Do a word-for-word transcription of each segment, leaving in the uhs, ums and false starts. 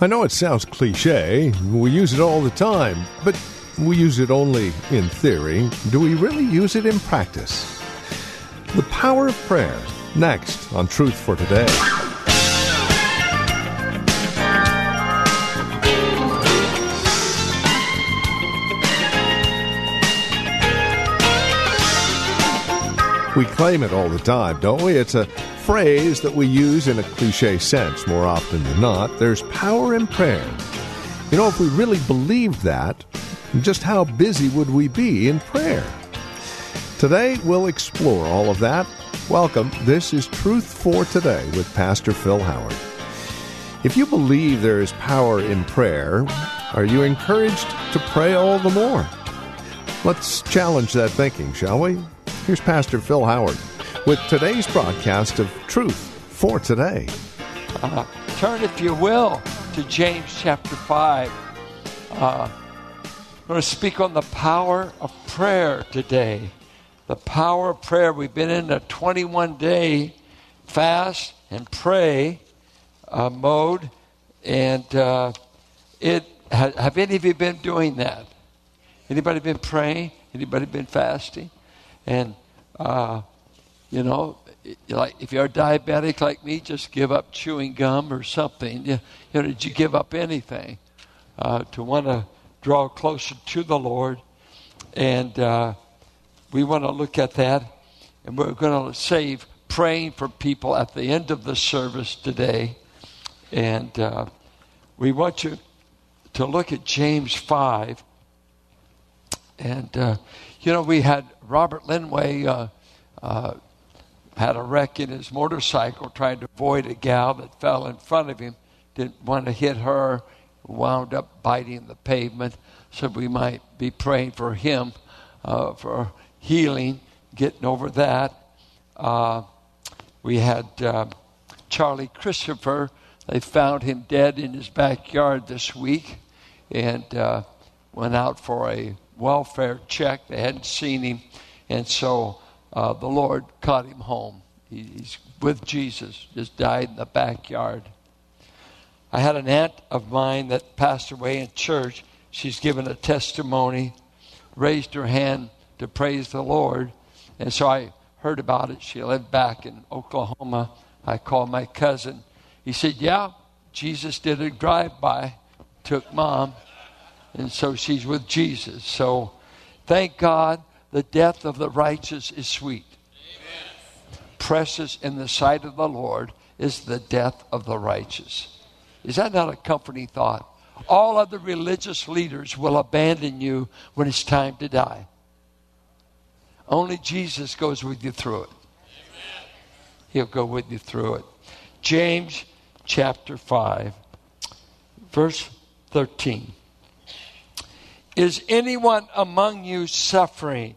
I know it sounds cliche, we use it all the time, but we use it only in theory. Do we really use it in practice? The power of prayer, next on Truth for Today. We claim it all the time, don't we? It's a phrase that we use in a cliche sense more often than not. There's power in prayer. You know, if we really believed that, just how busy would we be in prayer? Today, we'll explore all of that. Welcome. This is Truth for Today with Pastor Phil Howard. If you believe there is power in prayer, are you encouraged to pray all the more? Let's challenge that thinking, shall we? Here's Pastor Phil Howard with today's broadcast of Truth for Today. Uh, turn, if you will, to James chapter five. Uh, I'm going to speak on the power of prayer today. The power of prayer. We've been in a twenty-one day fast and pray uh, mode. And uh, it ha, have any of you been doing that? Anybody been praying? Anybody been fasting? And, uh, you know, like if you're a diabetic like me, just give up chewing gum or something. You, you know, did you give up anything uh, to want to draw closer to the Lord? And uh, we want to look at that. And we're going to save praying for people at the end of the service today. And uh, we want you to look at James five. And, uh, you know, we had Robert Linway uh, uh, had a wreck in his motorcycle trying to avoid a gal that fell in front of him. Didn't want to hit her, wound up biting the pavement. So we might be praying for him, uh, for healing, getting over that. Uh, we had uh, Charlie Christopher. They found him dead in his backyard this week and uh, went out for a welfare check. They hadn't seen him, and so uh, the Lord caught him home. He, he's with Jesus, just died in the backyard. I had an aunt of mine that passed away in church. She's given a testimony, raised her hand to praise the Lord, and so I heard about it. She lived back in Oklahoma. I called my cousin. He said, yeah, Jesus did a drive-by, took Mom. And so she's with Jesus. So thank God, the death of the righteous is sweet. Amen. Precious in the sight of the Lord is the death of the righteous. Is that not a comforting thought? All other religious leaders will abandon you when it's time to die. Only Jesus goes with you through it. Amen. He'll go with you through it. James chapter five, verse thirteen. Is anyone among you suffering?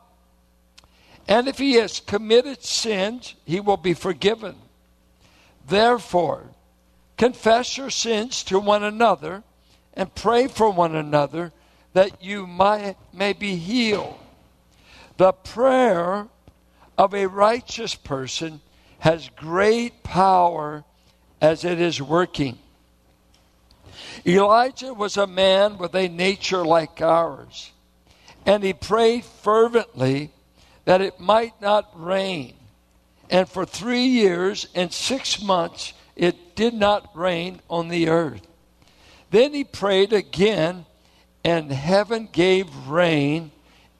And if he has committed sins, he will be forgiven. Therefore, confess your sins to one another and pray for one another that you may, may be healed. The prayer of a righteous person has great power as it is working. Elijah was a man with a nature like ours, and he prayed fervently that it might not rain. And for three years and six months, it did not rain on the earth. Then he prayed again, and heaven gave rain,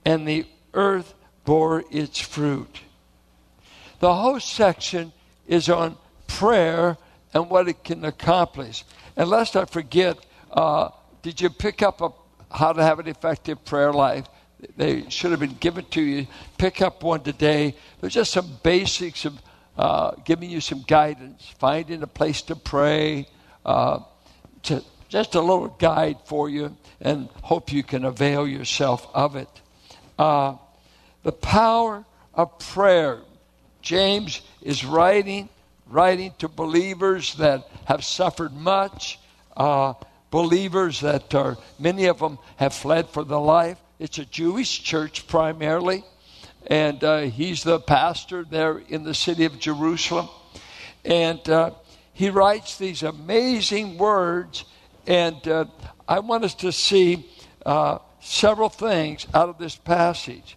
and the earth bore its fruit. The whole section is on prayer and what it can accomplish. And lest I forget, uh, did you pick up a, how to have an effective prayer life? They should have been given to you. Pick up one today. There's just some basics of uh, giving you some guidance, finding a place to pray, uh, to, just a little guide for you, and hope you can avail yourself of it. Uh, the power of prayer. James is writing, writing to believers that have suffered much, uh, believers that are, many of them have fled for their life. It's a Jewish church primarily, and uh, he's the pastor there in the city of Jerusalem. And uh, he writes these amazing words, and uh, I want us to see uh, several things out of this passage.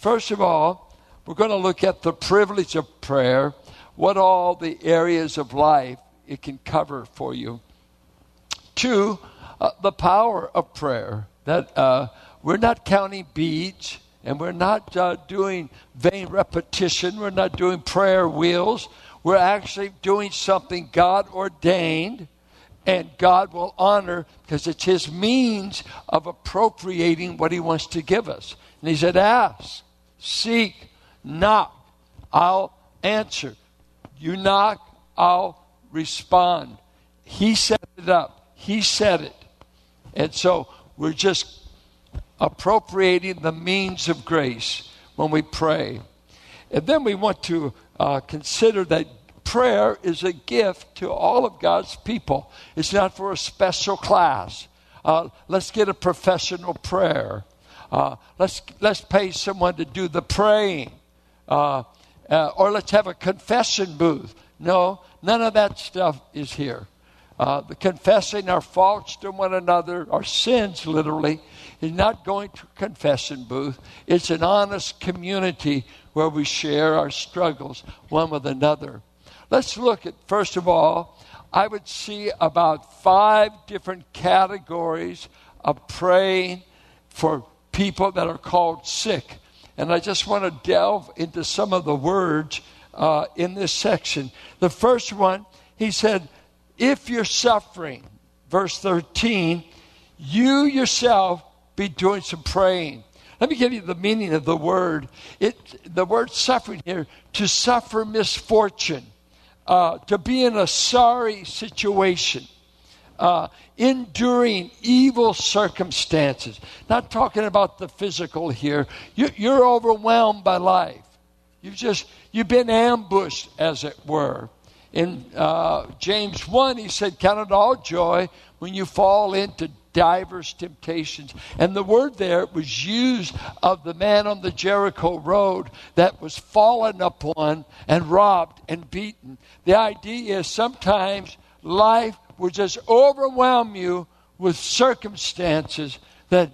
First of all, we're going to look at the privilege of prayer, what all the areas of life it can cover for you. Two, uh, the power of prayer, that uh, we're not counting beads, and we're not uh, doing vain repetition. We're not doing prayer wheels. We're actually doing something God ordained, and God will honor because it's his means of appropriating what he wants to give us. And he said, ask, seek, knock, I'll answer. You knock, I'll respond. He set it up. He said it. And so we're just appropriating the means of grace when we pray. And then we want to uh, consider that prayer is a gift to all of God's people. It's not for a special class. Uh, let's get a professional prayer. Uh, let's let's pay someone to do the praying. Uh, uh, or let's have a confession booth. No, none of that stuff is here. Uh, the confessing our faults to one another, our sins literally, is not going to a confession booth. It's an honest community where we share our struggles one with another. Let's look at, first of all, I would see about five different categories of praying for people that are called sick. And I just want to delve into some of the words uh, in this section. The first one, he said, if you're suffering, verse thirteen, you yourself be doing some praying. Let me give you the meaning of the word. It, the word suffering here, to suffer misfortune, uh, to be in a sorry situation, uh, enduring evil circumstances. Not talking about the physical here. You, you're overwhelmed by life. You've just, you've been ambushed, as it were. In uh, James one, he said, count it all joy when you fall into diverse temptations. And the word there was used of the man on the Jericho road that was fallen upon and robbed and beaten. The idea is sometimes life will just overwhelm you with circumstances that,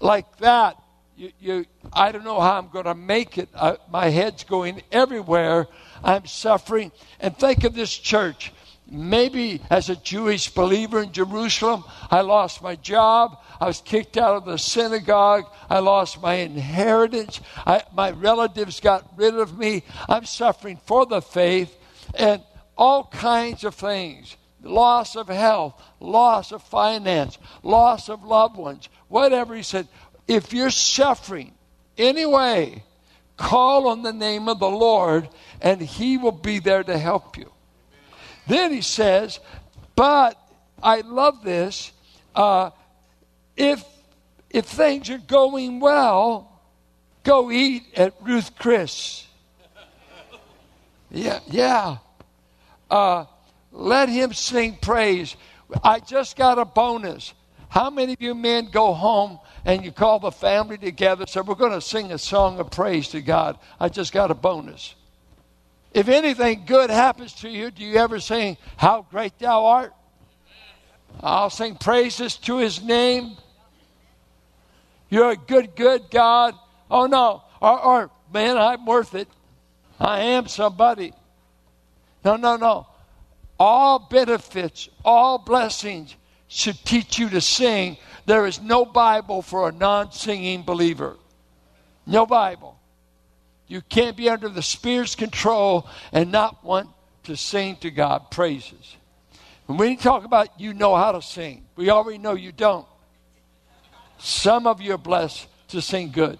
like that, you, you I don't know how I'm going to make it. I, my head's going everywhere. I'm suffering. And think of this church. Maybe as a Jewish believer in Jerusalem, I lost my job. I was kicked out of the synagogue. I lost my inheritance. I, my relatives got rid of me. I'm suffering for the faith and all kinds of things. Loss of health, loss of finance, loss of loved ones, whatever. He said, if you're suffering anyway, call on the name of the Lord, and he will be there to help you. Amen. Then he says, but I love this. Uh, if if things are going well, go eat at Ruth Chris. yeah, yeah. Uh, let him sing praise. I just got a bonus. How many of you men go home and you call the family together and say, we're going to sing a song of praise to God? I just got a bonus. If anything good happens to you, do you ever sing, how great thou art? I'll sing praises to his name. You're a good, good God. Oh, no. Or, or man, I'm worth it. I am somebody. No, no, no. All benefits, all blessings should teach you to sing. There is no Bible for a non-singing believer. No Bible. You can't be under the Spirit's control and not want to sing to God praises. When we talk about you know how to sing, we already know you don't. Some of you are blessed to sing good.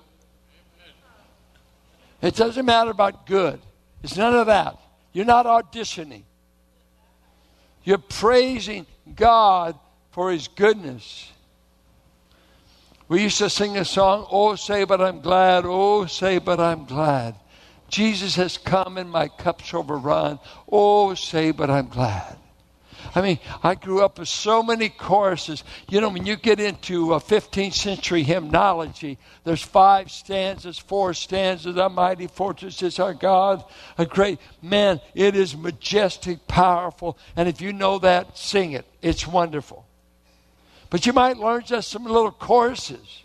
It doesn't matter about good. It's none of that. You're not auditioning. You're praising God for His goodness. We used to sing a song, "Oh, say but I'm glad, oh, say but I'm glad. Jesus has come and my cup's overrun. Oh, say but I'm glad." I mean, I grew up with so many choruses. You know, when you get into a fifteenth century hymnology, there's five stanzas, four stanzas. A mighty fortress is our God, a great man. It is majestic, powerful. And if you know that, sing it. It's wonderful. But you might learn just some little choruses.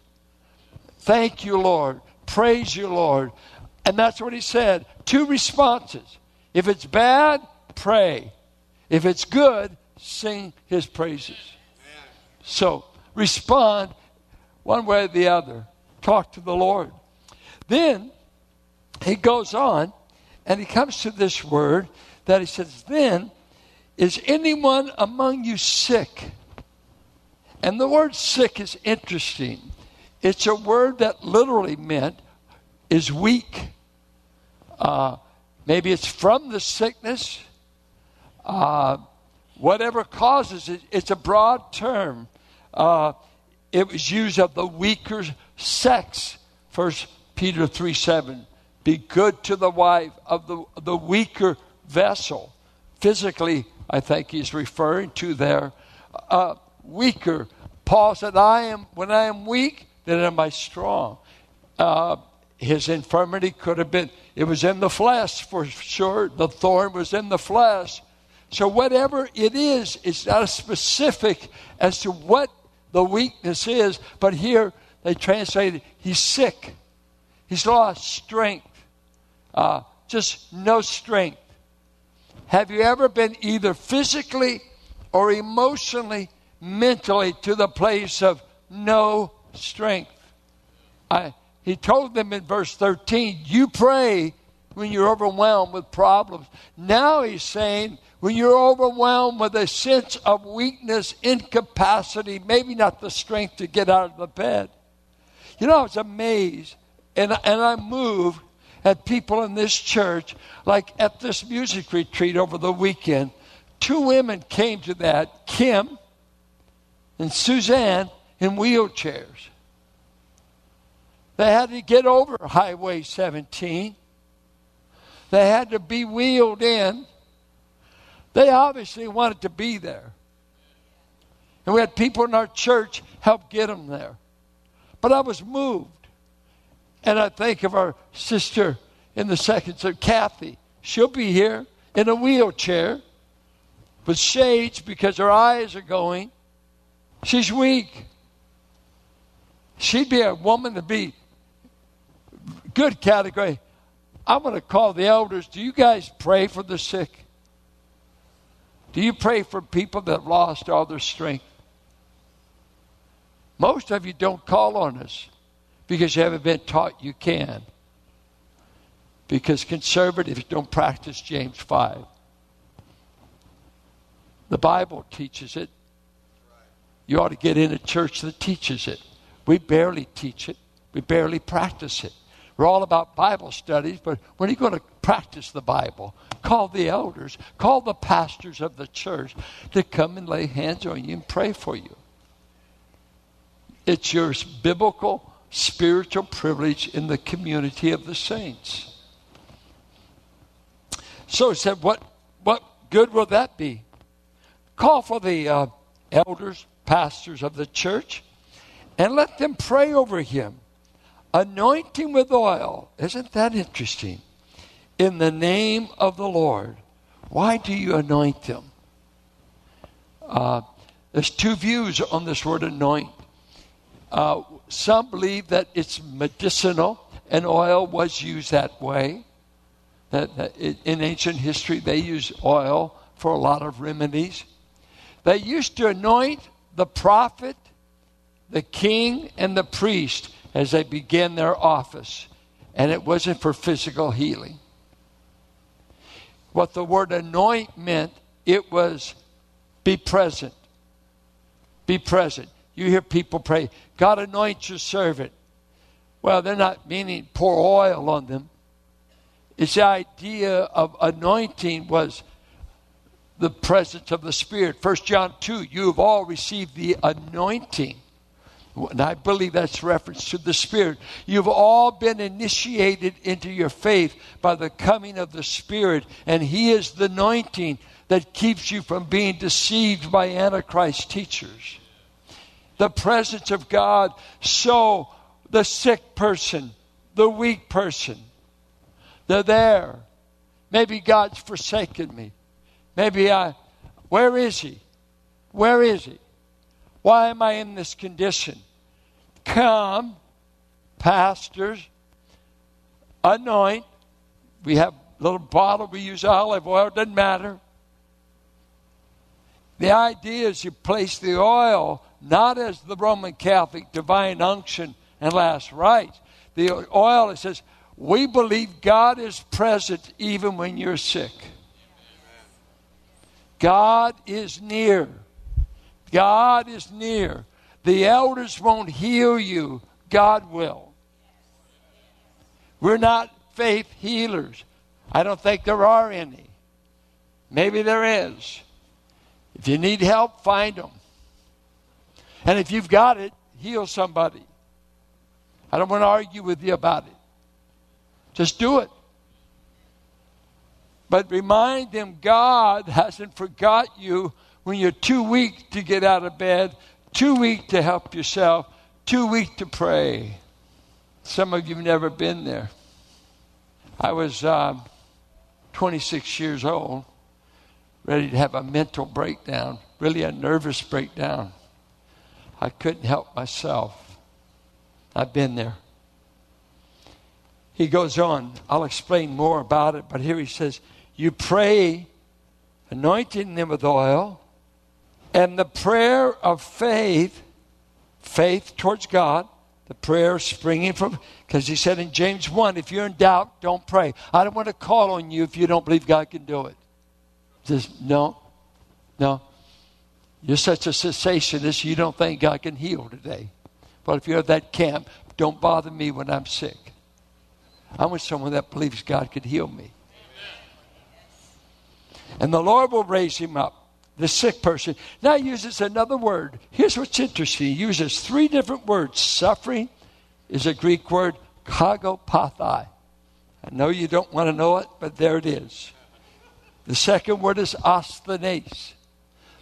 Thank you, Lord. Praise you, Lord. And that's what he said. Two responses. If it's bad, pray. If it's good, sing His praises. So respond one way or the other. Talk to the Lord. Then he goes on and he comes to this word that he says, then is anyone among you sick? And the word sick is interesting. It's a word that literally meant is weak. Uh, maybe it's from the sickness. Uh, whatever causes it, it's a broad term. Uh, it was used of the weaker sex. First Peter three seven. Be good to the wife of the, the weaker vessel. Physically, I think he's referring to there. Uh, weaker. Paul said, I am when I am weak, then am I strong. Uh, his infirmity could have been, it was in the flesh for sure. The thorn was in the flesh. So whatever it is, it's not specific as to what the weakness is. But here they translated, he's sick. He's lost strength. Uh, just no strength. Have you ever been either physically or emotionally, mentally to the place of no strength? I, he told them in verse thirteen, you pray when you're overwhelmed with problems. Now he's saying, when you're overwhelmed with a sense of weakness, incapacity, maybe not the strength to get out of the bed. You know, I was amazed, and, and I moved at people in this church, like at this music retreat over the weekend. Two women came to that, Kim and Suzanne, in wheelchairs. They had to get over Highway seventeen. They had to be wheeled in. They obviously wanted to be there. And we had people in our church help get them there. But I was moved. And I think of our sister in the second, so Kathy. She'll be here in a wheelchair with shades because her eyes are going. She's weak. She'd be a woman to be good category. I'm going to call the elders. Do you guys pray for the sick? Do you pray for people that lost all their strength? Most of you don't call on us because you haven't been taught you can. Because conservatives don't practice James five. The Bible teaches it. You ought to get in a church that teaches it. We barely teach it. We barely practice it. We're all about Bible studies, but when are you going to practice the Bible? Call the elders, call the pastors of the church to come and lay hands on you and pray for you. It's your biblical, spiritual privilege in the community of the saints. So he said, what, what good will that be? Call for the uh, elders, pastors of the church, and let them pray over him. Anoint him with oil. Isn't that interesting? In the name of the Lord. Why do you anoint them? Uh, there's two views on this word anoint. Uh, some believe that it's medicinal and oil was used that way. That, that it, in ancient history, they used oil for a lot of remedies. They used to anoint the prophet, the king, and the priest as they began their office. And it wasn't for physical healing. What the word anoint meant, it was be present. Be present. You hear people pray, God anoint your servant. Well, they're not meaning pour oil on them. It's the idea of anointing was the presence of the Spirit. First John two, you have all received the anointing. And I believe that's reference to the Spirit. You've all been initiated into your faith by the coming of the Spirit. And He is the anointing that keeps you from being deceived by Antichrist teachers. The presence of God, so the sick person, the weak person, they're there. Maybe God's forsaken me. Maybe I, where is He? Where is He? Why am I in this condition? Come, pastors, anoint. We have a little bottle. We use olive oil. It doesn't matter. The idea is you place the oil not as the Roman Catholic divine unction and last rites. The oil, it says, we believe God is present even when you're sick. God is near. God is near. The elders won't heal you. God will. We're not faith healers. I don't think there are any. Maybe there is. If you need help, find them. And if you've got it, heal somebody. I don't want to argue with you about it. Just do it. But remind them God hasn't forgot you when you're too weak to get out of bed, too weak to help yourself, too weak to pray. Some of you have never been there. I was um, twenty-six years old, ready to have a mental breakdown, really a nervous breakdown. I couldn't help myself. I've been there. He goes on. I'll explain more about it, but here he says, you pray, anointing them with oil, and the prayer of faith, faith towards God, the prayer springing from, because he said in James one, if you're in doubt, don't pray. I don't want to call on you if you don't believe God can do it. Just no, no. You're such a cessationist, you don't think God can heal today. Well, if you're at that camp, don't bother me when I'm sick. I want someone that believes God could heal me. Amen. And the Lord will raise him up, the sick person. Now he uses another word. Here's what's interesting. He uses three different words. Suffering is a Greek word, kagopathai. I know you don't want to know it, but there it is. The second word is asthenes.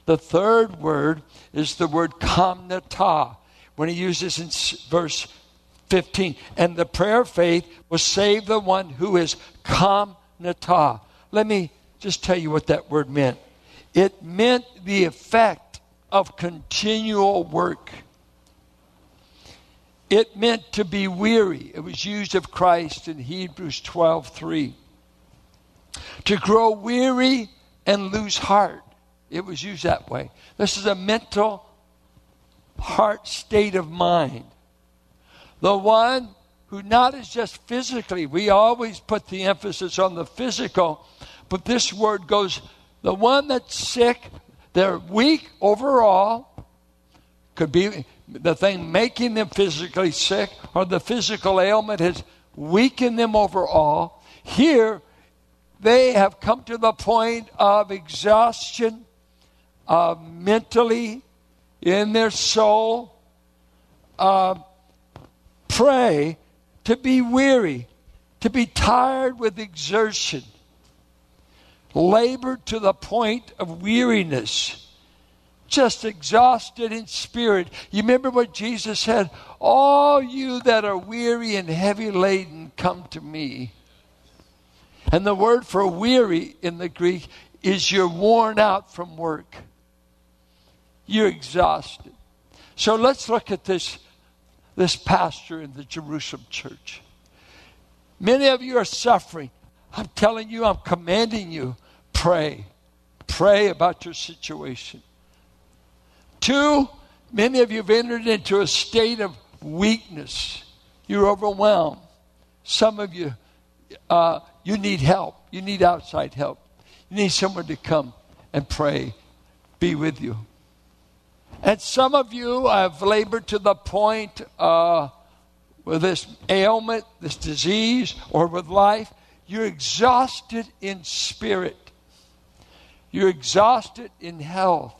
The third word is the word komnata. When he uses in verse fifteen, and the prayer of faith will save the one who is komnata. Let me just tell you what that word meant. It meant the effect of continual work. It meant to be weary. It was used of Christ in Hebrews twelve three. To grow weary and lose heart. It was used that way. This is a mental heart state of mind. The one who not is just physically, we always put the emphasis on the physical, but this word goes, the one that's sick, they're weak overall, could be the thing making them physically sick, or the physical ailment has weakened them overall. Here, they have come to the point of exhaustion, uh, mentally, in their soul. Uh, pray to be weary, to be tired with exertion. Labor to the point of weariness. Just exhausted in spirit. You remember what Jesus said? All you that are weary and heavy laden, come to me. And the word for weary in the Greek is you're worn out from work. You're exhausted. So let's look at this, this pastor in the Jerusalem church. Many of you are suffering. I'm telling you, I'm commanding you, pray. Pray about your situation. Two, many of you have entered into a state of weakness. You're overwhelmed. Some of you, uh, you need help. You need outside help. You need someone to come and pray, be with you. And some of you have labored to the point uh, with this ailment, this disease, or with life. You're exhausted in spirit. You're exhausted in health.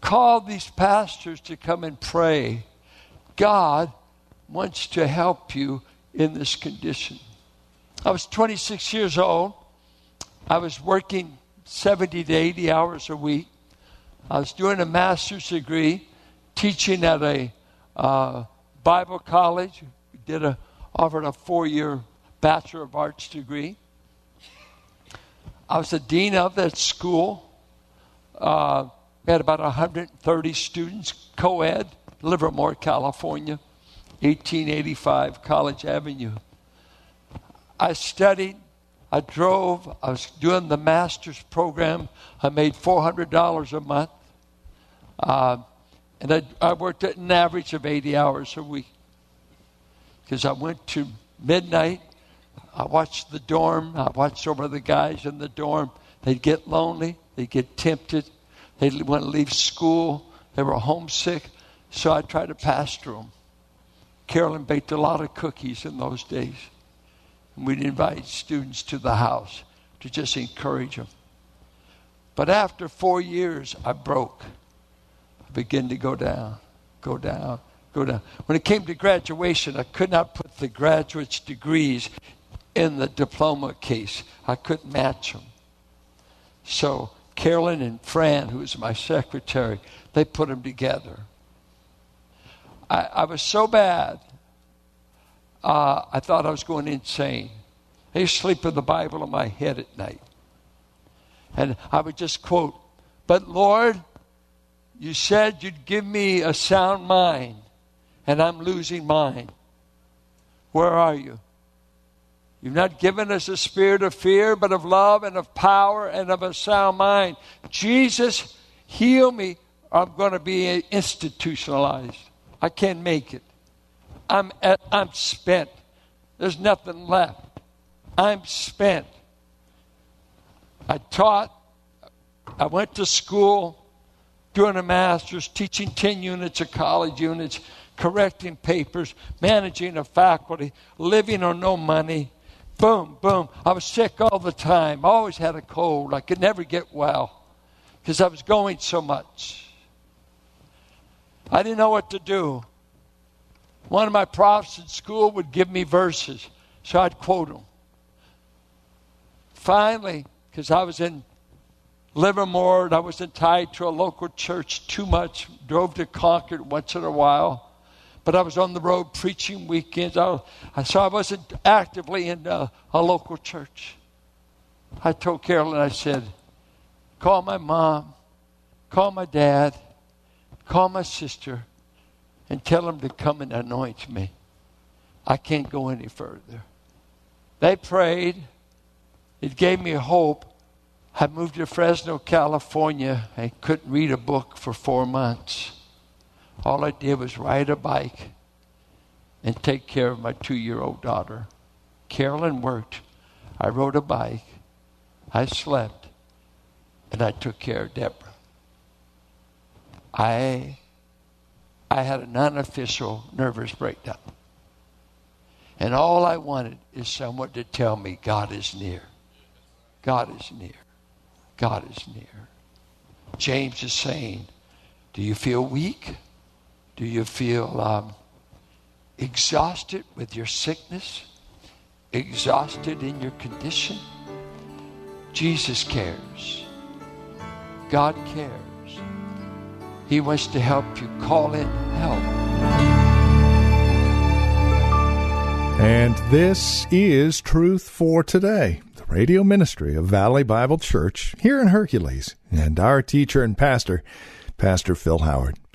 Call these pastors to come and pray. God wants to help you in this condition. I was twenty-six years old. I was working seventy to eighty hours a week. I was doing a master's degree, teaching at a uh, Bible college. We did a offered a four-year Bachelor of Arts degree. I was the dean of that school. Uh, we had about one hundred thirty students, co-ed, Livermore, California, eighteen eighty-five College Avenue. I studied. I drove. I was doing the master's program. I made four hundred dollars a month. Uh, and I, I worked at an average of eighty hours a week. Because I went to midnight. I watched the dorm. I watched over the guys in the dorm. They'd get lonely. They'd get tempted. They'd want to leave school. They were homesick. So I tried to pastor them. Carolyn baked a lot of cookies in those days. And we'd invite students to the house to just encourage them. But after four years, I broke. I began to go down, go down, go down. When it came to graduation, I could not put the graduate's degrees in the diploma case. I couldn't match them. So Carolyn and Fran, who was my secretary, they put them together. I, I was so bad. Uh, I thought I was going insane. I used to sleep with the Bible in my head at night. And I would just quote, "But Lord, you said you'd give me a sound mind, and I'm losing mine. Where are you? You've not given us a spirit of fear, but of love and of power and of a sound mind. Jesus, heal me, or I'm going to be institutionalized. I can't make it. I'm I'm spent. There's nothing left. I'm spent." I taught. I went to school, doing a master's, teaching ten units of college units, correcting papers, managing a faculty, living on no money. Boom, boom. I was sick all the time. I always had a cold. I could never get well because I was going so much. I didn't know what to do. One of my profs in school would give me verses, so I'd quote them. Finally, because I was in Livermore and I wasn't tied to a local church too much, drove to Concord once in a while, but I was on the road preaching weekends, I, so I wasn't actively in a, a local church. I told Carolyn, I said, "Call my mom, call my dad, call my sister, and tell them to come and anoint me. I can't go any further." They prayed. It gave me hope. I moved to Fresno, California. I couldn't read a book for four months. All I did was ride a bike and take care of my two-year-old daughter. Carolyn worked. I rode a bike. I slept. And I took care of Deborah. I... I had an unofficial nervous breakdown. And all I wanted is someone to tell me God is near. God is near. God is near. James is saying, do you feel weak? Do you feel um, exhausted with your sickness? Exhausted in your condition? Jesus cares. God cares. He wants to help you. Call in help. And this is Truth for Today, the radio ministry of Valley Bible Church here in Hercules, and our teacher and pastor, Pastor Phil Howard.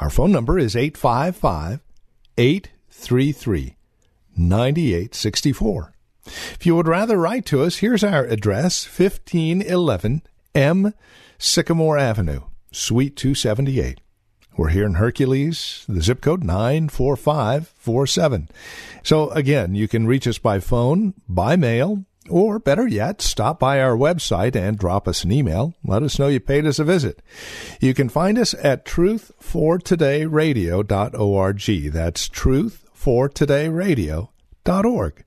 Our phone number is eight five five, eight three three, nine eight six four. If you would rather write to us, here's our address, fifteen eleven M Sycamore Avenue, Suite two seventy-eight. We're here in Hercules, the zip code nine four five four seven. So again, you can reach us by phone, by mail, or better yet, stop by our website and drop us an email. Let us know you paid us a visit. You can find us at truth for today radio dot org. That's truth for today radio dot org.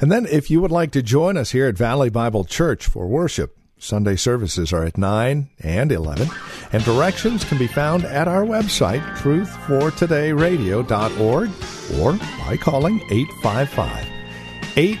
And then if you would like to join us here at Valley Bible Church for worship, Sunday services are at nine and eleven, and directions can be found at our website, truth for today radio dot org, or by calling eight five five, eight